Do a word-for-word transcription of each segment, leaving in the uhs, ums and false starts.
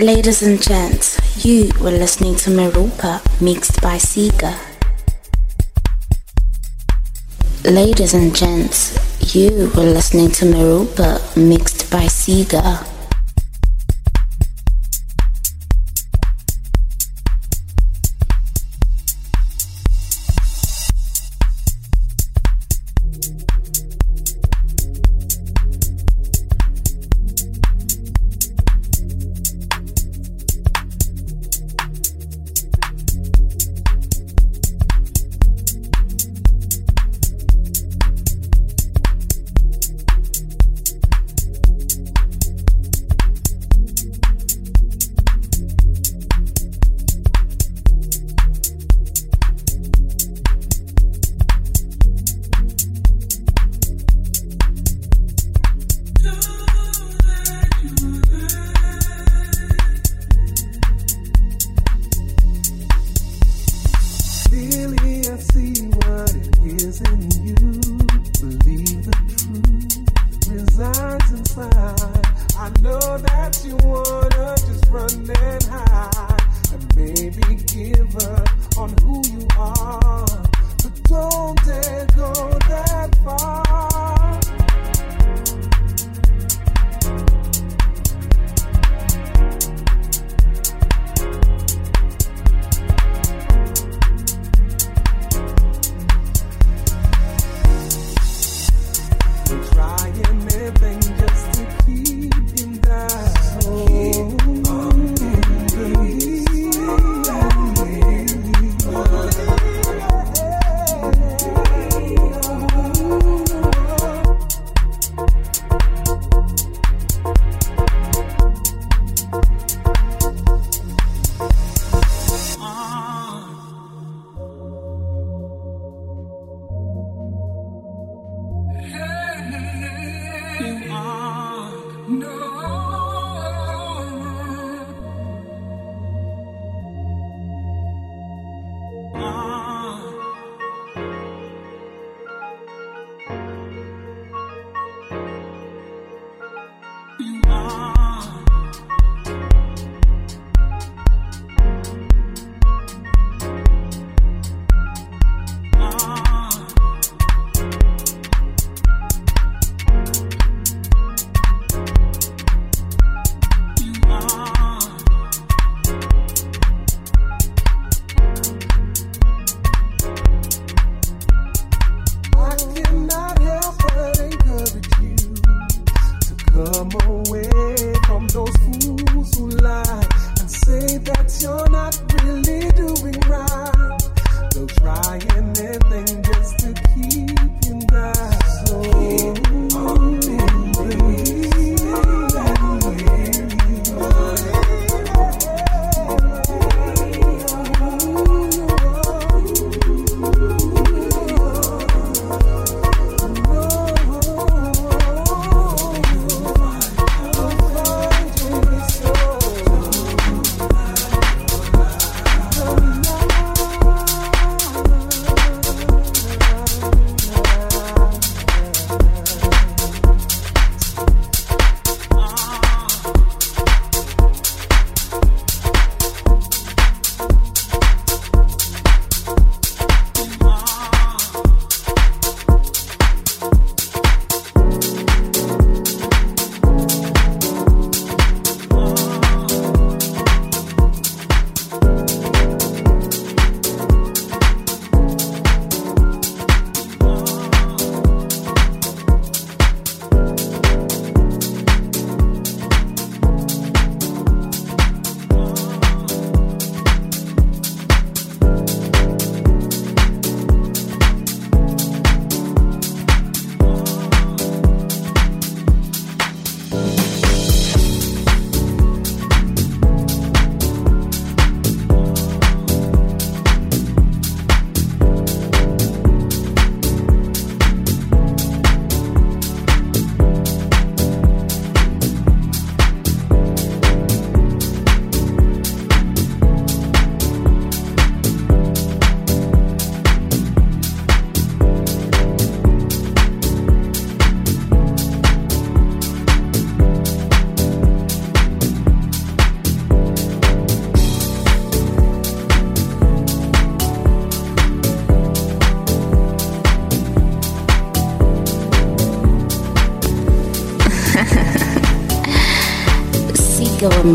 Ladies and gents, you were listening to Meropa, mixed by Ceega. Ladies and gents, you were listening to Meropa, mixed by Ceega. Oh,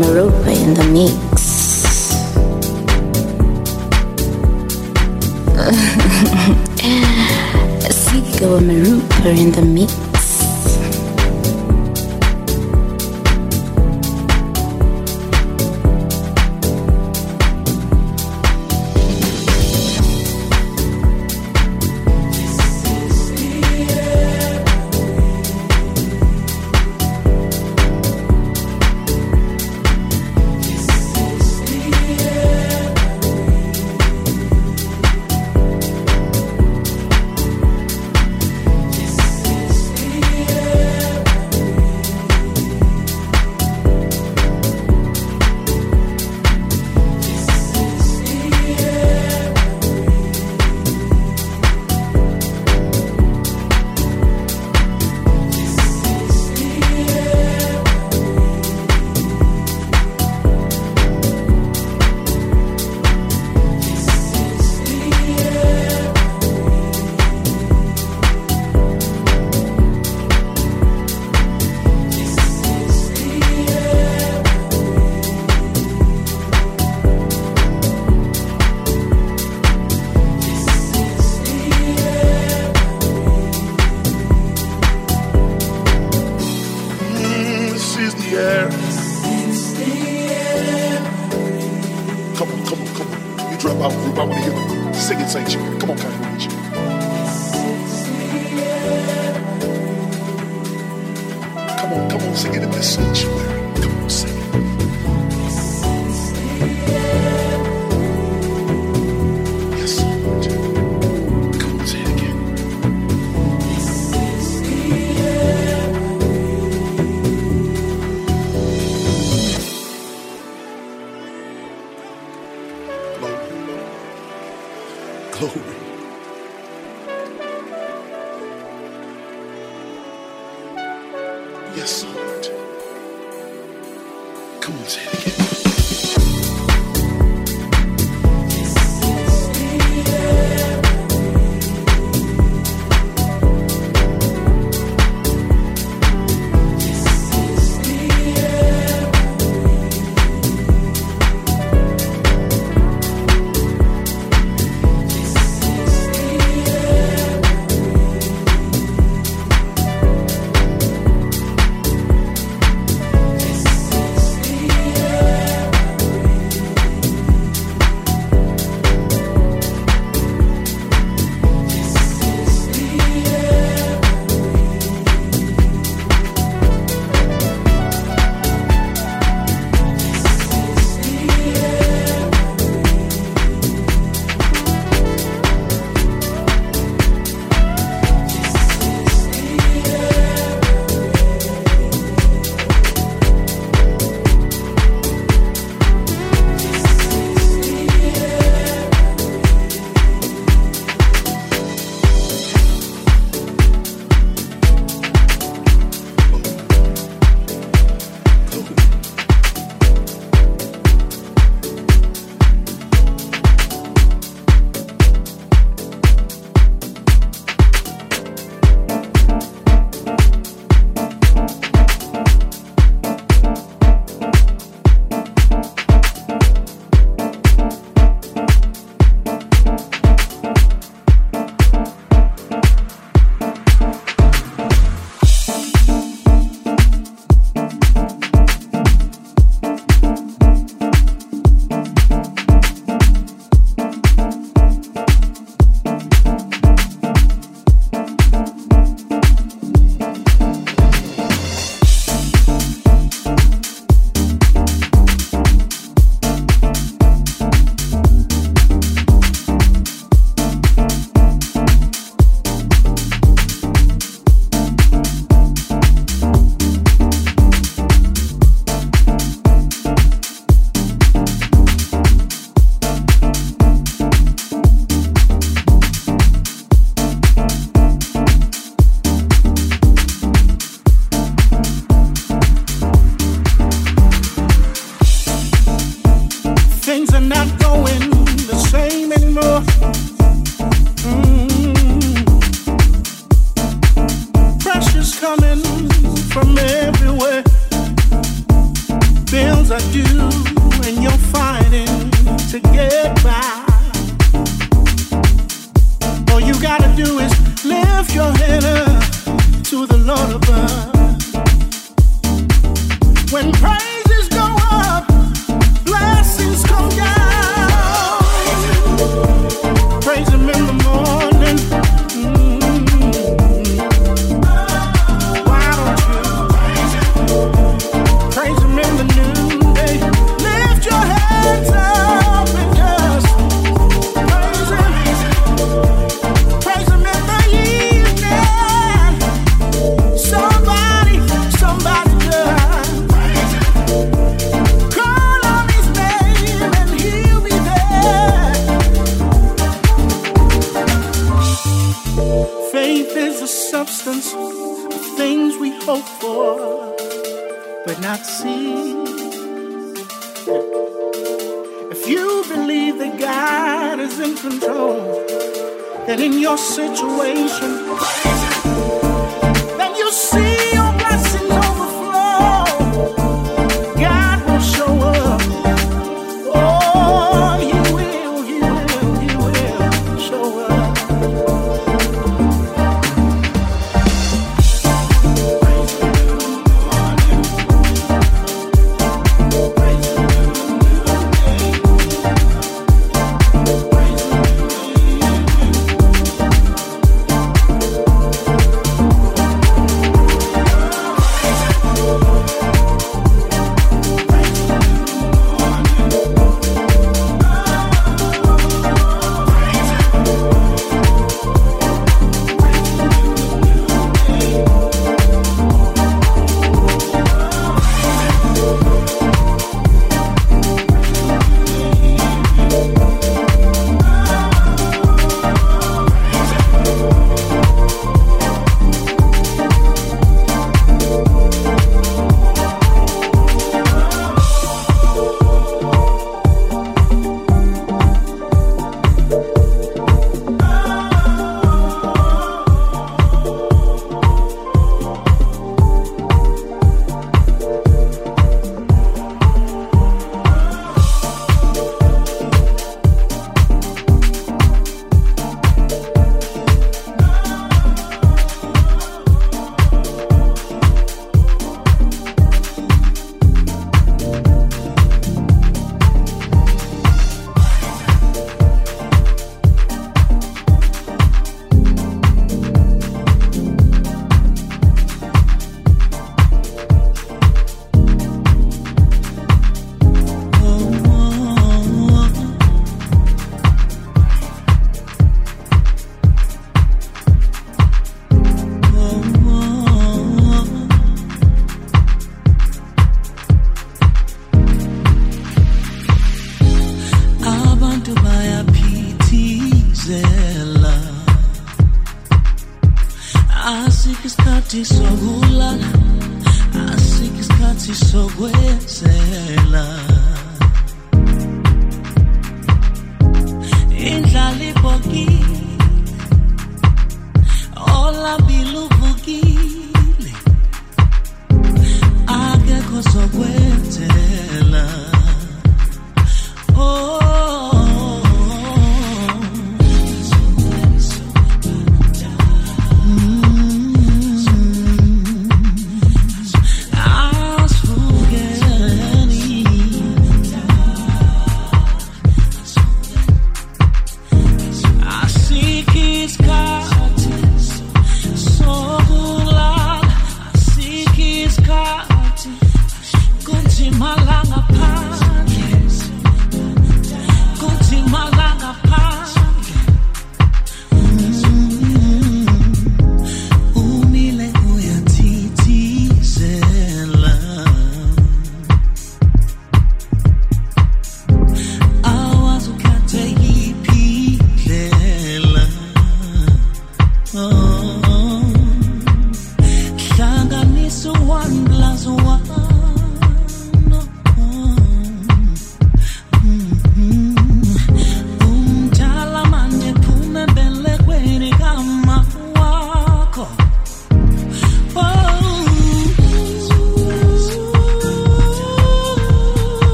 Meropa in the mix. Ceega Wa Meropa in the mix. do is lift your head up to the Lord above. When praises go up, blessings come down. Praise Him in the morning. Mm-hmm. Why don't you praise Him in the noonday? Lift your hands up and just praise Him. Praise Him in the evening. Somebody, somebody just call on His name and He'll be there. Faith is the substance of things we hope for, but not see. If you believe that God is in control, that in your situation, then you see your blessings overflow. God will show up. Oh, He will, He will, He will show up.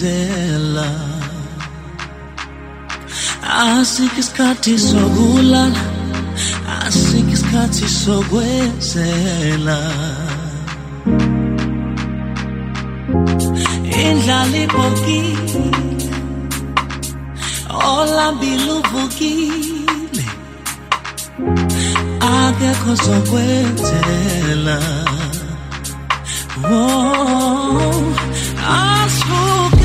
zela Asikisikhathi sokulala Asikisikhathi sokwezela Indlala ibhokile Olambile uvukile Akekho sokwenzela Oh, asukile